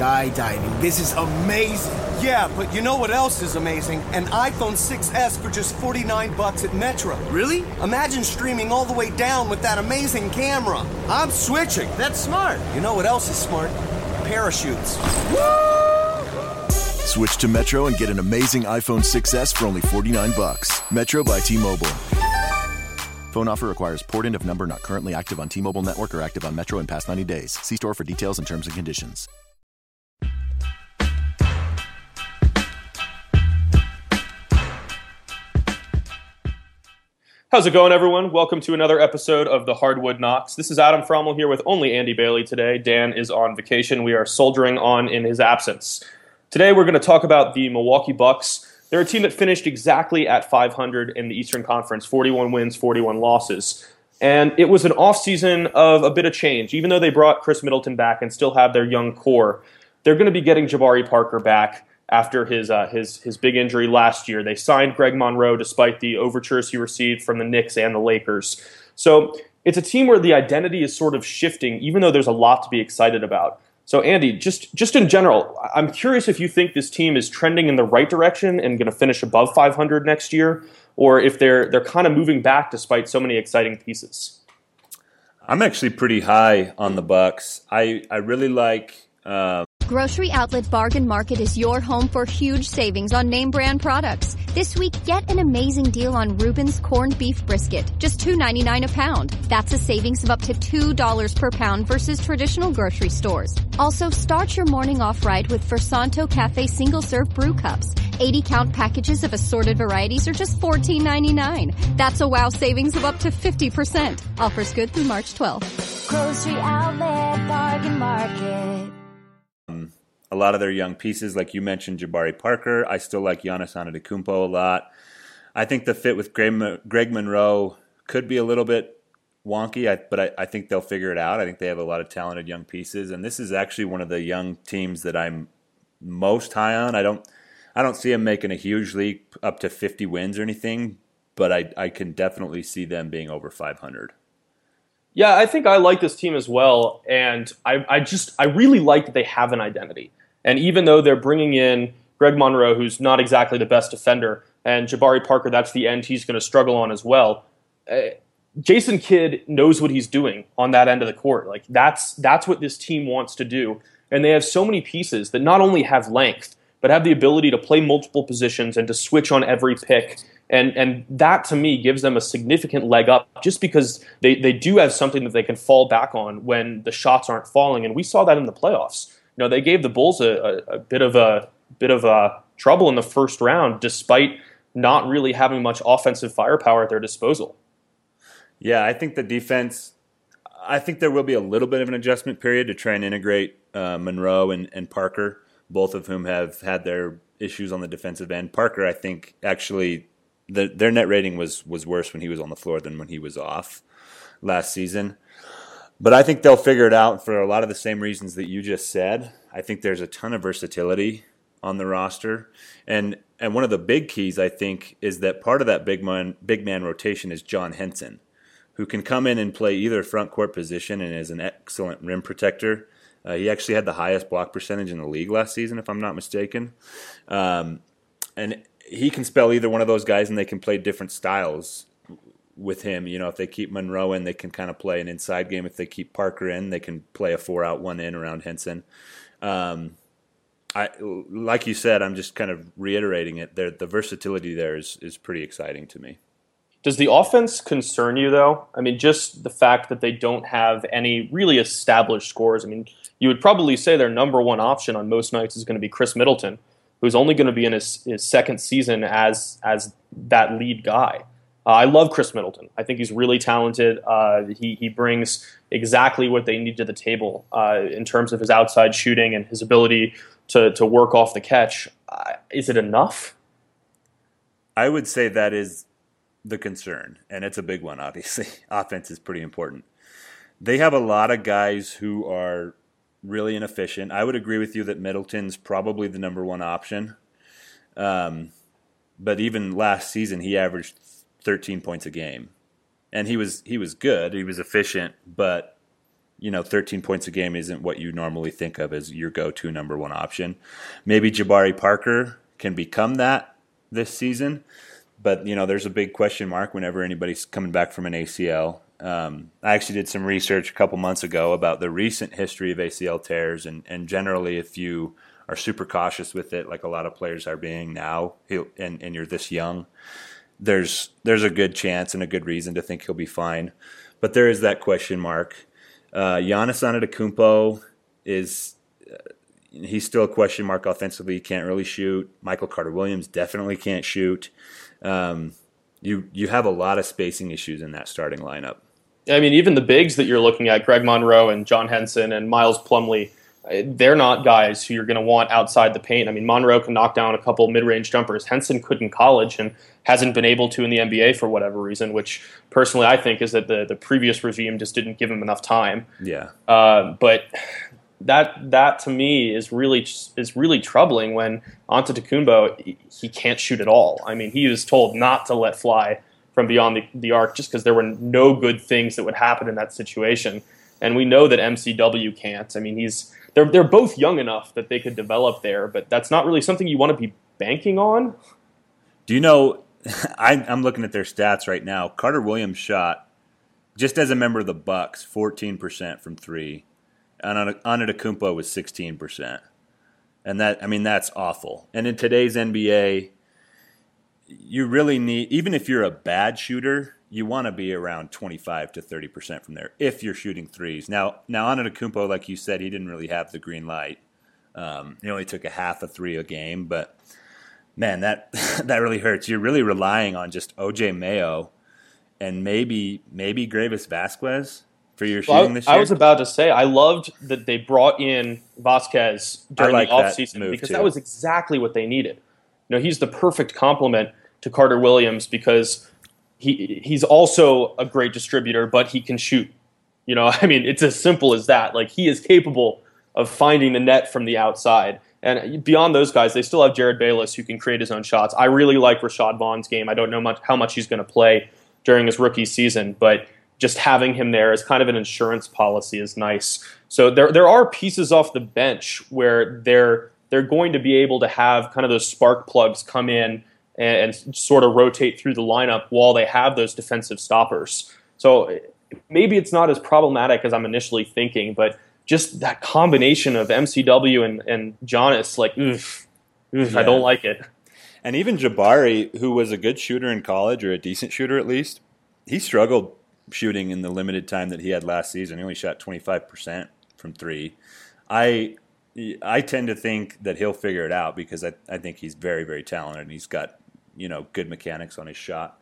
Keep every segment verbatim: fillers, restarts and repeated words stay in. Skydiving. This is amazing. Yeah, but you know what else is amazing? An iPhone six S for just forty-nine bucks at Metro. Really? Imagine streaming all the way down with that amazing camera. I'm switching. That's smart. You know what else is smart? Parachutes. Woo! Switch to Metro and get an amazing iPhone six S for only forty-nine bucks. Metro by T-Mobile. Phone offer requires port-in of number not currently active on T-Mobile network or active on Metro in past ninety days. See store for details and terms and conditions. How's it going, everyone? Welcome to another episode of the Hardwood Knocks. This is Adam Frommel here with only Andy Bailey today. Dan is on vacation. We are soldiering on in his absence. Today we're going to talk about the Milwaukee Bucks. They're a team that finished exactly at five hundred in the Eastern Conference, forty-one wins, forty-one losses. And it was an offseason of a bit of change. Even though they brought Chris Middleton back and still have their young core, they're going to be getting Jabari Parker back. After his uh, his his big injury last year, they signed Greg Monroe despite the overtures he received from the Knicks and the Lakers. So it's a team where the identity is sort of shifting, even though there's a lot to be excited about. So Andy, just just in general, I'm curious if you think this team is trending in the right direction and going to finish above five hundred next year, or if they're they're kind of moving back despite so many exciting pieces. I'm actually pretty high on the Bucks. I I really like. Uh Grocery Outlet Bargain Market is your home for huge savings on name brand products. This week, get an amazing deal on Reuben's corned beef brisket, just two ninety-nine a pound. That's a savings of up to two dollars per pound versus traditional grocery stores. Also, start your morning off right with Versanto Cafe single-serve brew cups. eighty-count packages of assorted varieties are just fourteen ninety-nine. That's a wow savings of up to fifty percent. Offers good through March twelfth. Grocery Outlet Bargain Market. A lot of their young pieces, like you mentioned, Jabari Parker. I still like Giannis Antetokounmpo a lot. I think the fit with Greg Monroe could be a little bit wonky, but I, I think they'll figure it out. I think they have a lot of talented young pieces, and this is actually one of the young teams that I'm most high on. I don't, I don't see them making a huge leap up to fifty wins or anything, but I, I can definitely see them being over five hundred. Yeah, I think I like this team as well, and I, I just I really like that they have an identity. And even though they're bringing in Greg Monroe, who's not exactly the best defender, and Jabari Parker, that's the end he's going to struggle on as well. Uh, Jason Kidd knows what he's doing on that end of the court. Like that's that's what this team wants to do, and they have so many pieces that not only have length but have the ability to play multiple positions and to switch on every pick. And and that, to me, gives them a significant leg up just because they, they do have something that they can fall back on when the shots aren't falling. And we saw that in the playoffs. You know, they gave the Bulls a, a, a bit of a bit of a trouble in the first round despite not really having much offensive firepower at their disposal. Yeah, I think the defense, I think there will be a little bit of an adjustment period to try and integrate uh, Monroe and, and Parker, both of whom have had their issues on the defensive end. Parker, I think, actually... The, their net rating was was worse when he was on the floor than when he was off last season. But I think they'll figure it out for a lot of the same reasons that you just said. I think there's a ton of versatility on the roster. And and one of the big keys, I think, is that part of that big man, big man rotation is John Henson, who can come in and play either front court position and is an excellent rim protector. Uh, he actually had the highest block percentage in the league last season, if I'm not mistaken. Um, and... He can spell either one of those guys, and they can play different styles with him. You know, if they keep Monroe in, they can kind of play an inside game. If they keep Parker in, they can play a four-out, one-in around Henson. Um, I, like you said, I'm just kind of reiterating it. There, the versatility there is is pretty exciting to me. Does the offense concern you, though? I mean, just the fact that they don't have any really established scores. I mean, you would probably say their number one option on most nights is going to be Chris Middleton, who's only going to be in his, his second season as as that lead guy. Uh, I love Chris Middleton. I think he's really talented. Uh, he he brings exactly what they need to the table uh, in terms of his outside shooting and his ability to to work off the catch. Uh, is it enough? I would say that is the concern, and it's a big one, obviously. Offense is pretty important. They have a lot of guys who are really inefficient. I would agree with you that Middleton's probably the number one option. Um, but even last season, he averaged thirteen points a game. And he was he was good. He was efficient. But, you know, thirteen points a game isn't what you normally think of as your go-to number one option. Maybe Jabari Parker can become that this season. But, you know, there's a big question mark whenever anybody's coming back from an A C L. Um, I actually did some research a couple months ago about the recent history of A C L tears, and, and generally if you are super cautious with it, like a lot of players are being now, and, and you're this young, there's there's a good chance and a good reason to think he'll be fine. But there is that question mark. Uh, Giannis Antetokounmpo is uh, he's still a question mark offensively. He can't really shoot. Michael Carter-Williams definitely can't shoot. Um, you you have a lot of spacing issues in that starting lineup. I mean, even the bigs that you're looking at, Greg Monroe and John Henson and Miles Plumlee, they're not guys who you're going to want outside the paint. I mean, Monroe can knock down a couple mid-range jumpers. Henson could in college and hasn't been able to in the N B A for whatever reason, which personally I think is that the, the previous regime just didn't give him enough time. Yeah. Uh, but that that to me is really is really troubling when Antetokounmpo, he can't shoot at all. I mean, he was told not to let fly from beyond the, the arc just because there were no good things that would happen in that situation. And we know that M C W can't. I mean, he's they're they're both young enough that they could develop there, but that's not really something you want to be banking on. Do you know, I, I'm looking at their stats right now. Carter Williams shot, just as a member of the Bucks, fourteen percent from three. And Antetokounmpo was sixteen percent. And that, I mean, that's awful. And in today's N B A... you really need, even if you're a bad shooter, you want to be around twenty-five to thirty percent from there if you're shooting threes. Now, now Antetokounmpo, like you said, he didn't really have the green light. Um, he only took a half a three a game, but man, that that really hurts. You're really relying on just O J Mayo and maybe maybe Greivis Vásquez for your well, shooting I, this year. I was about to say, I loved that they brought in Vásquez during like the offseason because too. That was exactly what they needed. No, he's the perfect complement to Carter Williams because he he's also a great distributor, but he can shoot. You know, I mean, it's as simple as that. Like, he is capable of finding the net from the outside. And beyond those guys, they still have Jared Bayless, who can create his own shots. I really like Rashad Vaughn's game. I don't know much how much he's going to play during his rookie season, but just having him there as kind of an insurance policy is nice. So there there are pieces off the bench where they're they're going to be able to have kind of those spark plugs come in and, and sort of rotate through the lineup while they have those defensive stoppers. So maybe it's not as problematic as I'm initially thinking, but just that combination of M C W and, and Giannis, like, oof, oof yeah. I don't like it. And even Jabari, who was a good shooter in college, or a decent shooter at least, he struggled shooting in the limited time that he had last season. He only shot twenty-five percent from three. I... I tend to think that he'll figure it out because I, I think he's very, very talented and he's got, you know, good mechanics on his shot.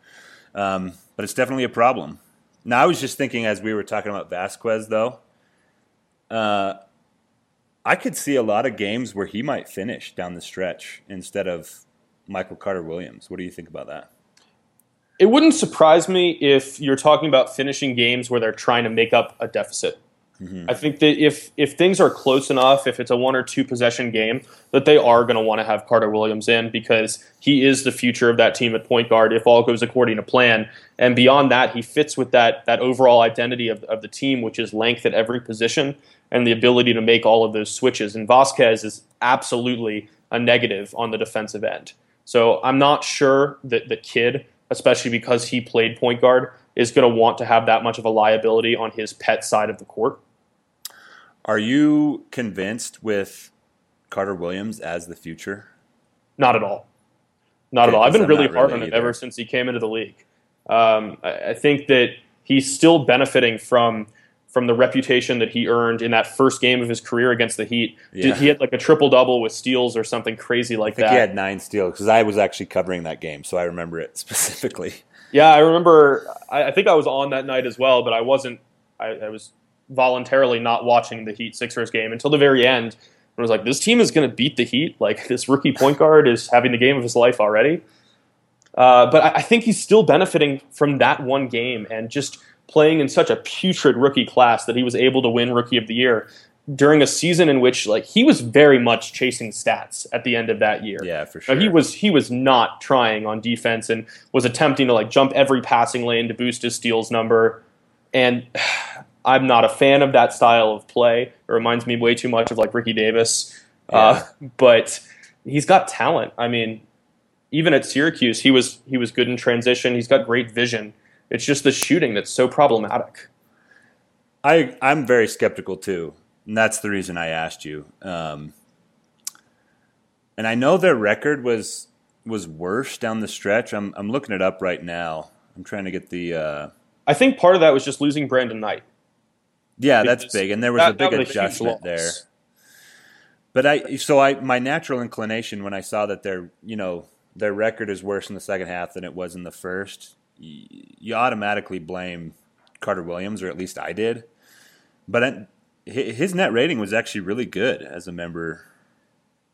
Um, but it's definitely a problem. Now, I was just thinking as we were talking about Vásquez, though, uh, I could see a lot of games where he might finish down the stretch instead of Michael Carter-Williams. What do you think about that? It wouldn't surprise me if you're talking about finishing games where they're trying to make up a deficit. Mm-hmm. I think that if if things are close enough, if it's a one or two possession game, that they are going to want to have Carter Williams in because he is the future of that team at point guard if all goes according to plan. And beyond that, he fits with that that overall identity of, of the team, which is length at every position and the ability to make all of those switches. And Vásquez is absolutely a negative on the defensive end. So I'm not sure that the kid, especially because he played point guard, is going to want to have that much of a liability on his pet side of the court. Are you convinced with Carter Williams as the future? Not at all. Not at all. I've been really hard on him ever since he came into the league. Um, I, I think that he's still benefiting from from the reputation that he earned in that first game of his career against the Heat. Yeah. He had like a triple-double with steals or something crazy like that. I think that. He had nine steals because I was actually covering that game, so I remember it specifically. Yeah, I remember, I, I think I was on that night as well, but I wasn't, I, I was voluntarily not watching the Heat Sixers game until the very end. I was like, this team is going to beat the Heat. Like, this rookie point guard is having the game of his life already. Uh, but I, I think he's still benefiting from that one game and just playing in such a putrid rookie class that he was able to win Rookie of the Year during a season in which, like, he was very much chasing stats at the end of that year. Yeah, for sure. Now, he was he was not trying on defense and was attempting to, like, jump every passing lane to boost his steals number. And I'm not a fan of that style of play. It reminds me way too much of, like, Ricky Davis. Yeah. Uh, but he's got talent. I mean, even at Syracuse, he was he was good in transition. He's got great vision. It's just the shooting that's so problematic. I, I'm very skeptical, too. And that's the reason I asked you. Um, and I know their record was was worse down the stretch. I'm I'm looking it up right now. I'm trying to get the... Uh, I think part of that was just losing Brandon Knight. Yeah, because that's big. And there was that, a big was adjustment a there. But I, so I, my natural inclination when I saw that their, you know, their record is worse in the second half than it was in the first, you, you automatically blame Carter-Williams, or at least I did. But I, his net rating was actually really good as a member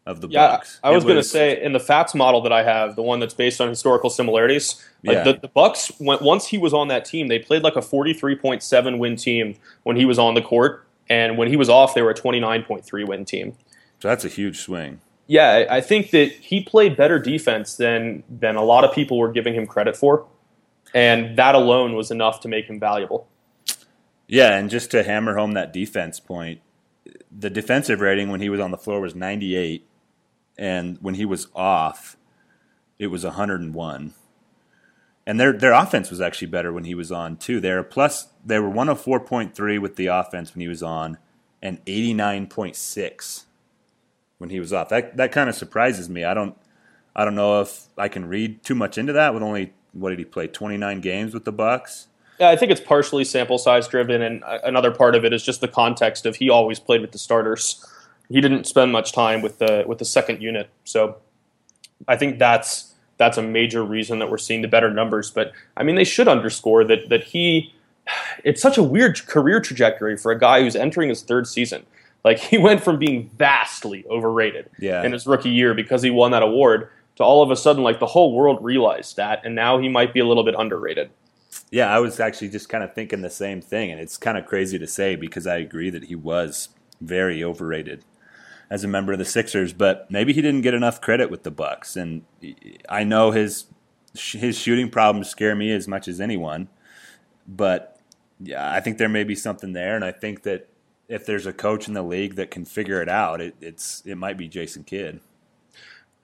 of the yeah, Bucks. I was, was going to say, in the F A T S model that I have, the one that's based on historical similarities, like yeah. the, the Bucks, went, once he was on that team, they played like a forty-three point seven win team when he was on the court, and when he was off, they were a twenty-nine point three win team. So that's a huge swing. Yeah, I think that he played better defense than than a lot of people were giving him credit for, and that alone was enough to make him valuable. Yeah, and just to hammer home that defense point, the defensive rating when he was on the floor was ninety-eight, and when he was off, it was one hundred one. And their their offense was actually better when he was on, too. They were, plus, they were one oh four point three with the offense when he was on, and eighty-nine point six when he was off. That that kind of surprises me. I don't I don't know if I can read too much into that with only, what did he play, twenty-nine games with the Bucks? Yeah, I think it's partially sample size driven, and another part of it is just the context of he always played with the starters. He didn't spend much time with the with the second unit, so I think that's that's a major reason that we're seeing the better numbers. But I mean, they should underscore that that he it's such a weird career trajectory for a guy who's entering his third season. Like, he went from being vastly overrated yeah. in his rookie year because he won that award to all of a sudden, like, the whole world realized that, and now he might be a little bit underrated. Yeah, I was actually just kind of thinking the same thing, and it's kind of crazy to say because I agree that he was very overrated as a member of the Sixers, but maybe he didn't get enough credit with the Bucks. And I know his his shooting problems scare me as much as anyone, but yeah, I think there may be something there, and I think that if there's a coach in the league that can figure it out, it, it's it might be Jason Kidd.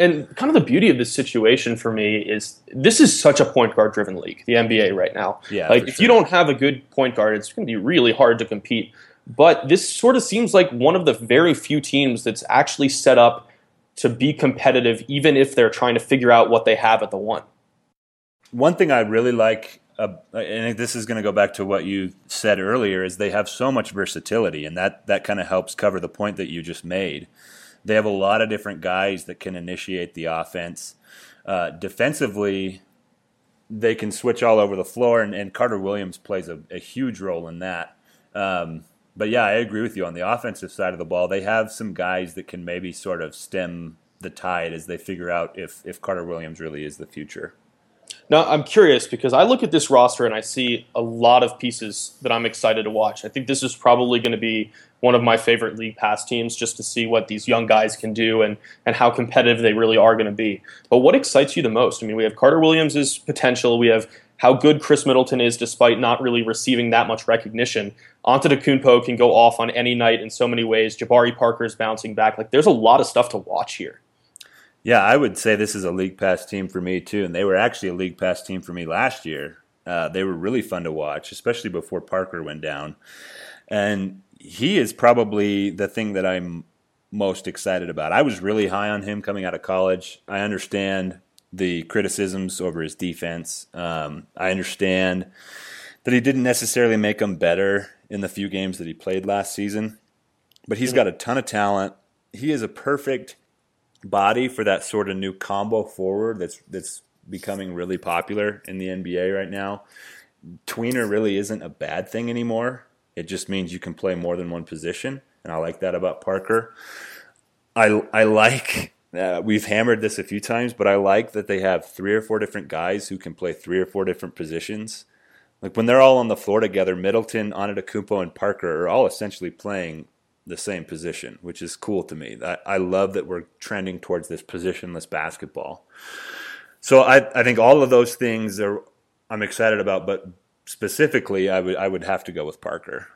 And kind of the beauty of this situation for me is this is such a point guard-driven league, the N B A right now. Yeah, like, if sure. you don't have a good point guard, it's going to be really hard to compete. But this sort of seems like one of the very few teams that's actually set up to be competitive, even if they're trying to figure out what they have at the one. One thing I really like, uh, and this is going to go back to what you said earlier, is they have so much versatility, and that, that kind of helps cover the point that you just made. They have a lot of different guys that can initiate the offense. Uh, defensively, they can switch all over the floor, and, and Carter-Williams plays a, a huge role in that. Um, but, yeah, I agree with you. On the offensive side of the ball, they have some guys that can maybe sort of stem the tide as they figure out if, if Carter-Williams really is the future. Now, I'm curious because I look at this roster and I see a lot of pieces that I'm excited to watch. I think this is probably going to be one of my favorite league pass teams, just to see what these young guys can do and, and how competitive they really are going to be. But what excites you the most? I mean, we have Carter-Williams' potential. We have how good Chris Middleton is despite not really receiving that much recognition. Antetokounmpo can go off on any night in so many ways. Jabari Parker's bouncing back. Like, there's a lot of stuff to watch here. Yeah, I would say this is a league pass team for me, too. And they were actually a league pass team for me last year. Uh, they were really fun to watch, especially before Parker went down. And he is probably the thing that I'm most excited about. I was really high on him coming out of college. I understand the criticisms over his defense. Um, I understand that he didn't necessarily make them better in the few games that he played last season. But he's got a ton of talent. He is a perfect body for that sort of new combo forward that's that's becoming really popular in the N B A right now, tweener really isn't a bad thing anymore. It just means you can play more than one position, and I like that about Parker. I, I like... Uh, we've hammered this a few times, but I like that they have three or four different guys who can play three or four different positions. Like when they're all on the floor together, Middleton, Antetokounmpo, and Parker are all essentially playing the same position, which is cool to me. I, I love that we're trending towards this positionless basketball. So I, I think all of those things are I'm excited about, but specifically, I would I would have to go with Parker.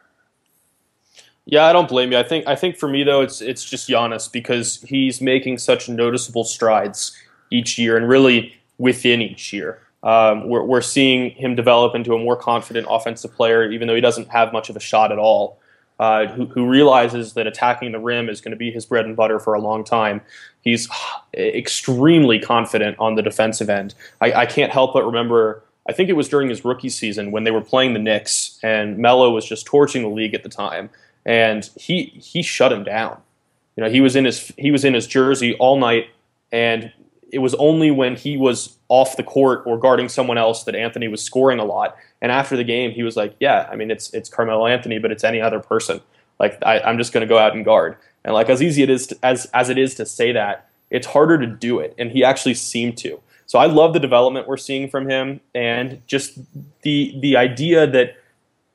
Yeah, I don't blame you. I think I think for me though, it's it's just Giannis because he's making such noticeable strides each year, and really within each year, um, we're we're seeing him develop into a more confident offensive player, even though he doesn't have much of a shot at all. Uh, who, who realizes that attacking the rim is going to be his bread and butter for a long time. He's extremely confident on the defensive end. I, I can't help but remember. I think it was during his rookie season when they were playing the Knicks, and Melo was just torching the league at the time. And he he shut him down. You know, he was in his he was in his jersey all night, and it was only when he was off the court or guarding someone else that Anthony was scoring a lot. And after the game, he was like, "Yeah, I mean, it's it's Carmelo Anthony, but it's any other person. Like, I, I'm just going to go out and guard." And like, as easy it is to, as as it is to say that, it's harder to do it. And he actually seemed to. So I love the development we're seeing from him, and just the the idea that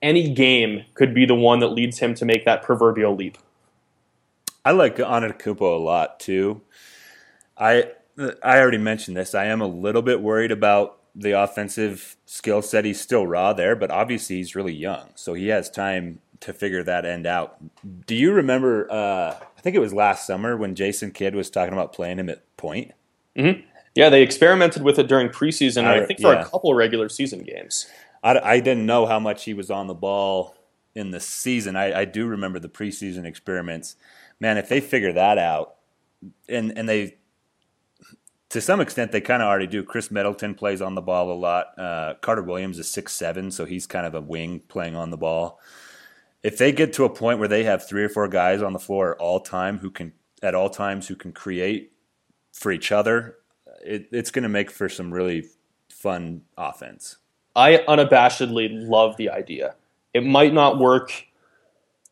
any game could be the one that leads him to make that proverbial leap. I like Antetokounmpo a lot too. I I already mentioned this. I am a little bit worried about the offensive skill set. He's still raw there, but obviously he's really young, so he has time to figure that end out. Do you remember, uh, I think it was last summer when Jason Kidd was talking about playing him at point? Mm-hmm. Yeah, they experimented with it during preseason, and I, I think for yeah. a couple of regular season games. I, I didn't know how much he was on the ball in the season. I, I do remember the preseason experiments. Man, if they figure that out, and and they, to some extent, they kind of already do. Chris Middleton plays on the ball a lot. Uh, Carter-Williams is six seven, so he's kind of a wing playing on the ball. If they get to a point where they have three or four guys on the floor at all time who can at all times who can create for each other, it, it's going to make for some really fun offense. I unabashedly love the idea. It might not work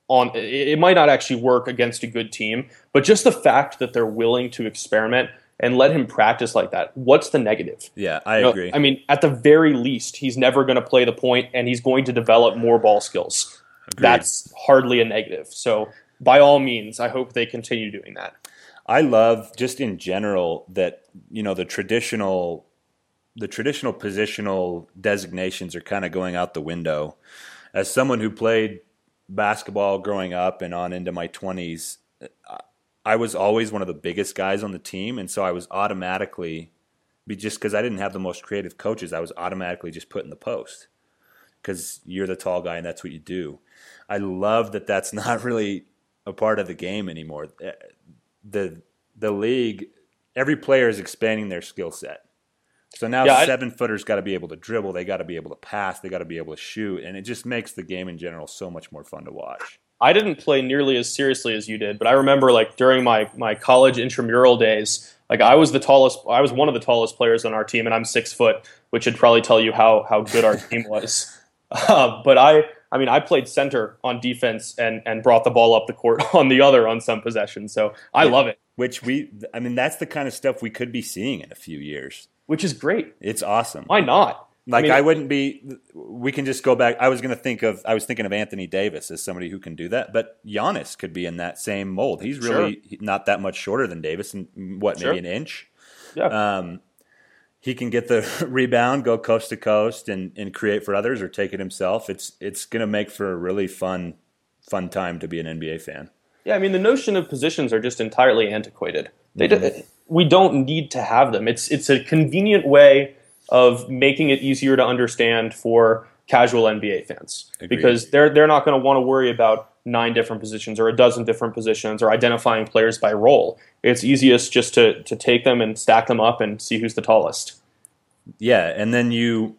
on, it might not actually work against a good team, but just the fact that they're willing to experiment and let him practice like that, what's the negative? Yeah, I you know, agree. I mean, at the very least, he's never going to play the point, and he's going to develop more ball skills. Agreed. That's hardly a negative. So by all means, I hope they continue doing that. I love just in general that, you know, the traditional The traditional positional designations are kind of going out the window. As someone who played basketball growing up and on into my twenties, I was always one of the biggest guys on the team, and so I was automatically, just because I didn't have the most creative coaches, I was automatically just put in the post because you're the tall guy and that's what you do. I love that that's not really a part of the game anymore. The, the league, every player is expanding their skill set. So now yeah, seven I, footers got to be able to dribble. They got to be able to pass. They got to be able to shoot. And it just makes the game in general so much more fun to watch. I didn't play nearly as seriously as you did, but I remember like during my, my college intramural days, like I was the tallest, I was one of the tallest players on our team, and I'm six foot, which should probably tell you how, how good our team was. Uh, but I, I mean, I played center on defense and, and brought the ball up the court on the other on some possessions. So I yeah, love it. Which we, I mean, that's the kind of stuff we could be seeing in a few years. Which is great. It's awesome. Why not? Like I, mean, I wouldn't be. We can just go back. I was going to think of. I was thinking of Anthony Davis as somebody who can do that, but Giannis could be in that same mold. He's really sure. not that much shorter than Davis, and what sure. maybe an inch. Yeah. Um, he can get the rebound, go coast to coast, and and create for others or take it himself. It's it's going to make for a really fun fun time to be an N B A fan. Yeah, I mean the notion of positions are just entirely antiquated. They mm-hmm. do, we don't need to have them. It's it's a convenient way of making it easier to understand for casual N B A fans. Agreed. Because they're they're not going to want to worry about nine different positions or a dozen different positions or identifying players by role. It's easiest just to to take them and stack them up and see who's the tallest. Yeah, and then you,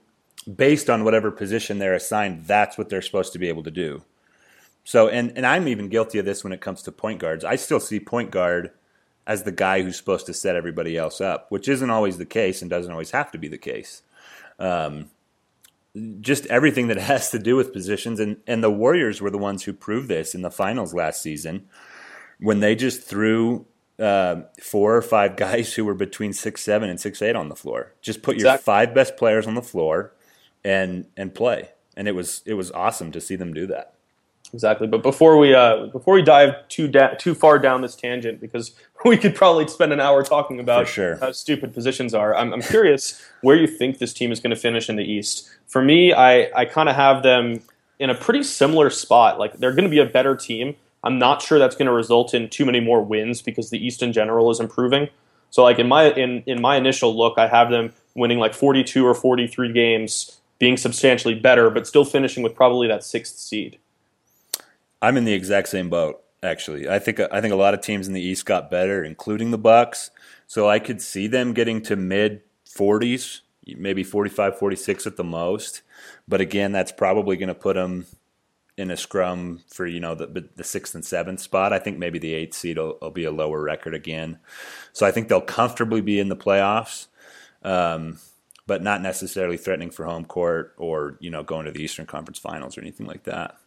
based on whatever position they're assigned, that's what they're supposed to be able to do. So, and and I'm even guilty of this when it comes to point guards. I still see point guard as the guy who's supposed to set everybody else up, which isn't always the case and doesn't always have to be the case. Um, just everything that has to do with positions. And, and the Warriors were the ones who proved this in the finals last season when they just threw uh, four or five guys who were between six seven and six eight on the floor. Just put exactly. your five best players on the floor and and play. And it was it was awesome to see them do that. Exactly, but before we uh, before we dive too da- too far down this tangent, because we could probably spend an hour talking about sure. how stupid positions are, I'm, I'm curious where you think this team is going to finish in the East. For me, I, I kind of have them in a pretty similar spot. Like, they're going to be a better team. I'm not sure that's going to result in too many more wins because the East in general is improving. So, like in my in, in my initial look, I have them winning like forty-two or forty-three games, being substantially better, but still finishing with probably that sixth seed. I'm in the exact same boat, actually. I think I think a lot of teams in the East got better, including the Bucks. So I could see them getting to mid forties, maybe forty-five, forty-six at the most. But again, that's probably going to put them in a scrum for, you know, the the sixth and seventh spot. I think maybe the eighth seed will, will be a lower record again. So I think they'll comfortably be in the playoffs, um, but not necessarily threatening for home court or, you know, going to the Eastern Conference Finals or anything like that.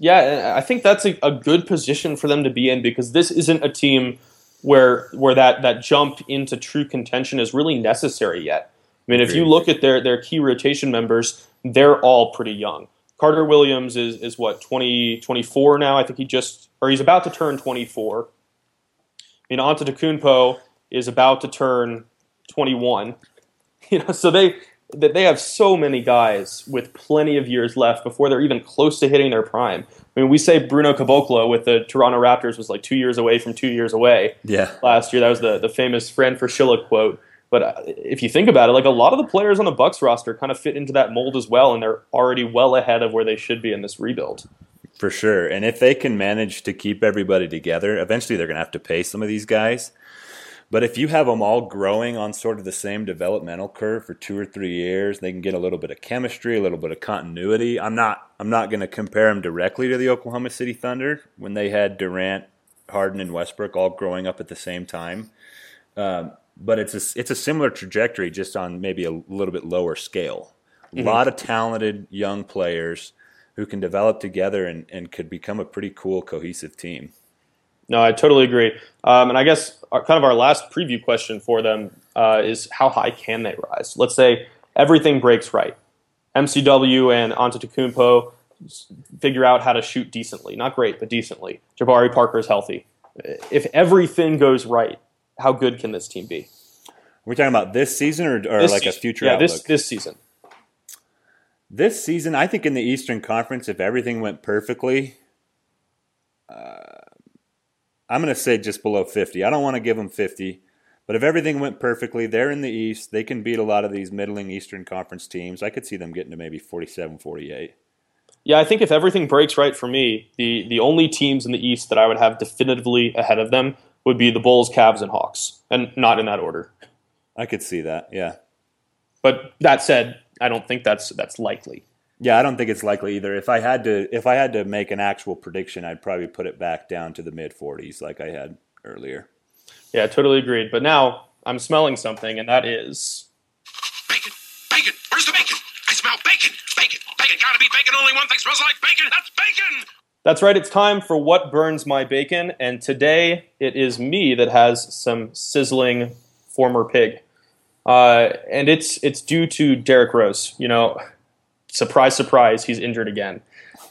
Yeah, I think that's a, a good position for them to be in, because this isn't a team where where that, that jump into true contention is really necessary yet. I mean, if you look at their, their key rotation members, they're all pretty young. Carter-Williams is, is what, twenty, twenty-four now? I think he just, or he's about to turn twenty-four. You know, Antetokounmpo is about to turn twenty-one. You know, so they... that they have so many guys with plenty of years left before they're even close to hitting their prime. I mean, we say Bruno Caboclo with the Toronto Raptors was like two years away from two years away yeah. last year. That was the, the famous Fran Fraschilla quote. But if you think about it, like a lot of the players on the Bucks roster kind of fit into that mold as well, and they're already well ahead of where they should be in this rebuild. For sure. And if they can manage to keep everybody together, eventually they're going to have to pay some of these guys. But if you have them all growing on sort of the same developmental curve for two or three years, they can get a little bit of chemistry, a little bit of continuity. I'm not I'm not going to compare them directly to the Oklahoma City Thunder when they had Durant, Harden, and Westbrook all growing up at the same time. Um, but it's a, it's a similar trajectory, just on maybe a little bit lower scale. Mm-hmm. A lot of talented young players who can develop together and, and could become a pretty cool, cohesive team. No, I totally agree. Um, and I guess our, kind of our last preview question for them uh, is how high can they rise? Let's say everything breaks right. M C W and Antetokounmpo figure out how to shoot decently. Not great, but decently. Jabari Parker is healthy. If everything goes right, how good can this team be? We're talking about this season or, or this like season. A future yeah, outlook? Yeah, this, this season. This season, I think in the Eastern Conference, if everything went perfectly... Uh, I'm going to say just below fifty. I don't want to give them fifty, but if everything went perfectly, they're in the East. They can beat a lot of these middling Eastern Conference teams. I could see them getting to maybe forty-seven, forty-eight. Yeah, I think if everything breaks right for me, the the only teams in the East that I would have definitively ahead of them would be the Bulls, Cavs, and Hawks, and not in that order. I could see that, yeah. But that said, I don't think that's that's likely. Yeah, I don't think it's likely either. If I had to, if I had to make an actual prediction, I'd probably put it back down to the mid forties, like I had earlier. Yeah, totally agreed. But now I'm smelling something, and that is bacon. Bacon. Where's the bacon? I smell bacon. Bacon. Bacon. Gotta be bacon. Only one thing smells like bacon. That's bacon. That's right. It's time for What Burns My Bacon, and today it is me that has some sizzling former pig, uh, and it's it's due to Derrick Rose. You know. Surprise, surprise, he's injured again.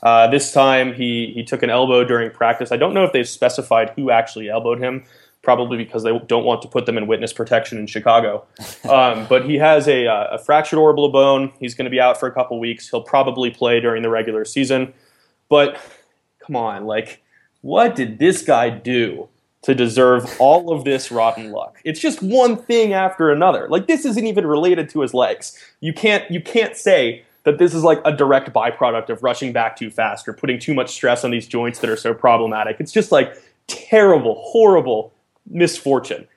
Uh, this time he he took an elbow during practice. I don't know if they've specified who actually elbowed him, probably because they don't want to put them in witness protection in Chicago. Um, but he has a, a fractured orbital bone. He's going to be out for a couple weeks. He'll probably play during the regular season. But come on, like, what did this guy do to deserve all of this rotten luck? It's just one thing after another. Like, this isn't even related to his legs. You can't you can't say... that this is like a direct byproduct of rushing back too fast or putting too much stress on these joints that are so problematic. It's just like terrible, horrible misfortune.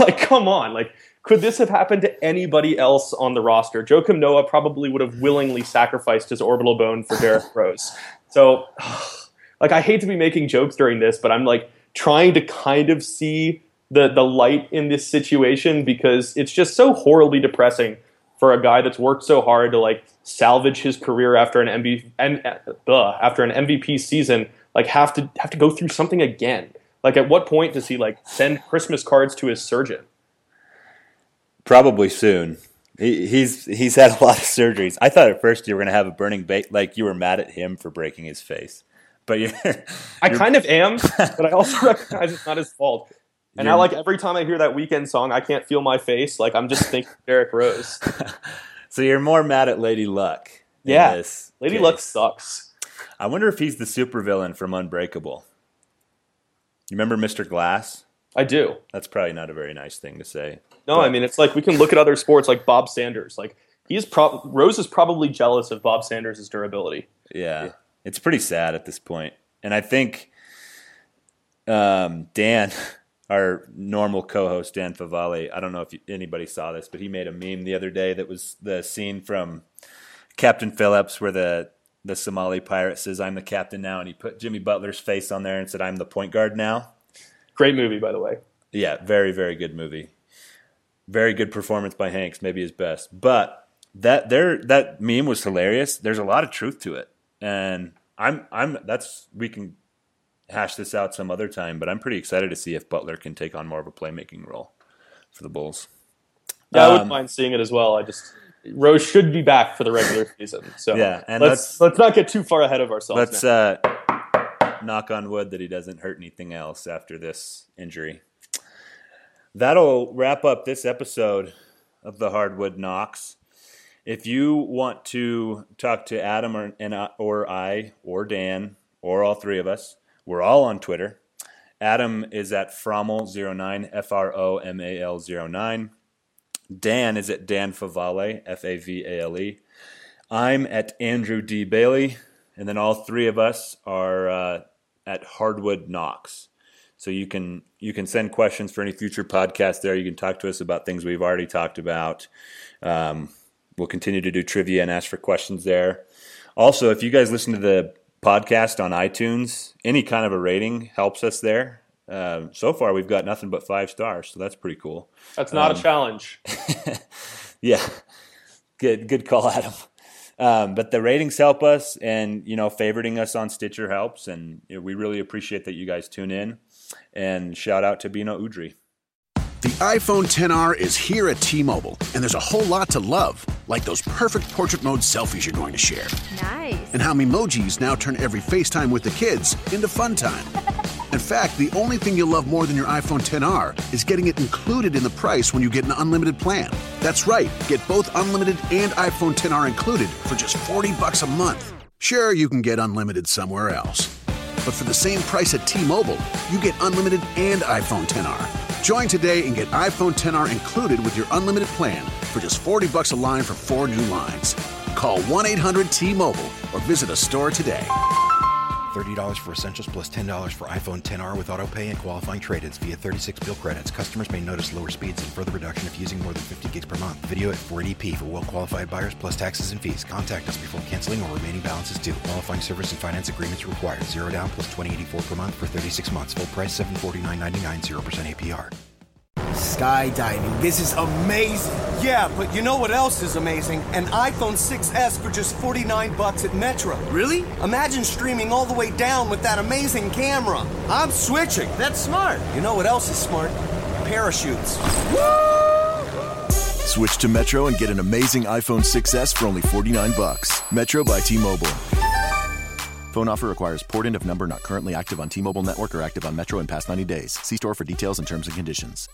Like, come on. Like, could this have happened to anybody else on the roster? Joakim Noah probably would have willingly sacrificed his orbital bone for Derrick Rose. So, like, I hate to be making jokes during this, but I'm like trying to kind of see the the light in this situation, because it's just so horribly depressing for a guy that's worked so hard to like salvage his career after an M V P and uh, after an M V P season, like have to have to go through something again. Like, at what point does he like send Christmas cards to his surgeon? Probably soon. He, he's he's had a lot of surgeries. I thought at first you were going to have a burning ba- like you were mad at him for breaking his face. But you're, you're, I kind of am, but I also recognize it's not his fault. And I like every time I hear that Weekend song, I can't feel my face. Like, I'm just thinking Derrick Rose. So you're more mad at Lady Luck. Yeah, Lady case. Luck sucks. I wonder if he's the supervillain from Unbreakable. You remember Mister Glass? I do. That's probably not a very nice thing to say. No, but. I mean, it's like we can look at other sports like Bob Sanders. Like, he's pro- Rose is probably jealous of Bob Sanders' durability. Yeah. yeah. It's pretty sad at this point. And I think um, Dan, our normal co-host, Dan Favale, I don't know if you, anybody saw this, but he made a meme the other day that was the scene from Captain Phillips where the, the Somali pirate says, "I'm the captain now," and he put Jimmy Butler's face on there and said, "I'm the point guard now." Great movie, by the way. Yeah, very, very good movie. Very good performance by Hanks, maybe his best. But that there that meme was hilarious. There's a lot of truth to it. And I'm, I'm. That's we can hash this out some other time. But I'm pretty excited to see if Butler can take on more of a playmaking role for the Bulls. Yeah, um, I wouldn't mind seeing it as well. I just Rose should be back for the regular season. So yeah, and let's let's, let's not get too far ahead of ourselves. Let's now. Uh, knock on wood that he doesn't hurt anything else after this injury. That'll wrap up this episode of the Hardwood Knocks. If you want to talk to Adam or, and I, or I or Dan or all three of us, we're all on Twitter. Adam is at Frommel zero nine, F R O M A L zero nine. Dan is at Dan Favale, F A V A L E. I'm at Andrew D. Bailey. And then all three of us are uh, at Hardwood Knocks. So you can you can send questions for any future podcast there. You can talk to us about things we've already talked about. Um We'll continue to do trivia and ask for questions there. Also, if you guys listen to the podcast on iTunes, any kind of a rating helps us there. Uh, so far, we've got nothing but five stars, so that's pretty cool. That's not um, a challenge. Yeah, good good call, Adam. Um, but the ratings help us, and you know, favoriting us on Stitcher helps, and you know, we really appreciate that you guys tune in. And shout out to Bino Udry. The iPhone X R is here at T-Mobile, and there's a whole lot to love, like those perfect portrait mode selfies you're going to share. Nice. And how Memojis now turn every FaceTime with the kids into fun time. In fact, the only thing you'll love more than your iPhone X R is getting it included in the price when you get an unlimited plan. That's right. Get both unlimited and iPhone X R included for just forty bucks a month. Sure, you can get unlimited somewhere else. But for the same price at T-Mobile, you get unlimited and iPhone X R. Join today and get iPhone X R included with your unlimited plan for just forty bucks a line for four new lines. Call one eight hundred T Mobile or visit a store today. thirty dollars for Essentials plus ten dollars for iPhone X R with autopay and qualifying trade-ins via thirty-six bill credits. Customers may notice lower speeds and further reduction if using more than fifty gigs per month. Video at four eighty p for well-qualified buyers plus taxes and fees. Contact us before canceling or remaining balances due. Qualifying service and finance agreements required. Zero down plus twenty dollars and eighty-four cents per month for thirty-six months. Full price seven forty-nine ninety-nine, zero percent A P R. Skydiving. This is amazing. Yeah, but you know what else is amazing? An iPhone six S for just forty-nine bucks at Metro. Really? Imagine streaming all the way down with that amazing camera. I'm switching. That's smart. You know what else is smart? Parachutes. Woo! Switch to Metro and get an amazing iPhone six S for only forty-nine bucks. Metro by T-Mobile. Phone offer requires port-in of number not currently active on T-Mobile network or active on Metro in past ninety days. See store for details and terms and conditions.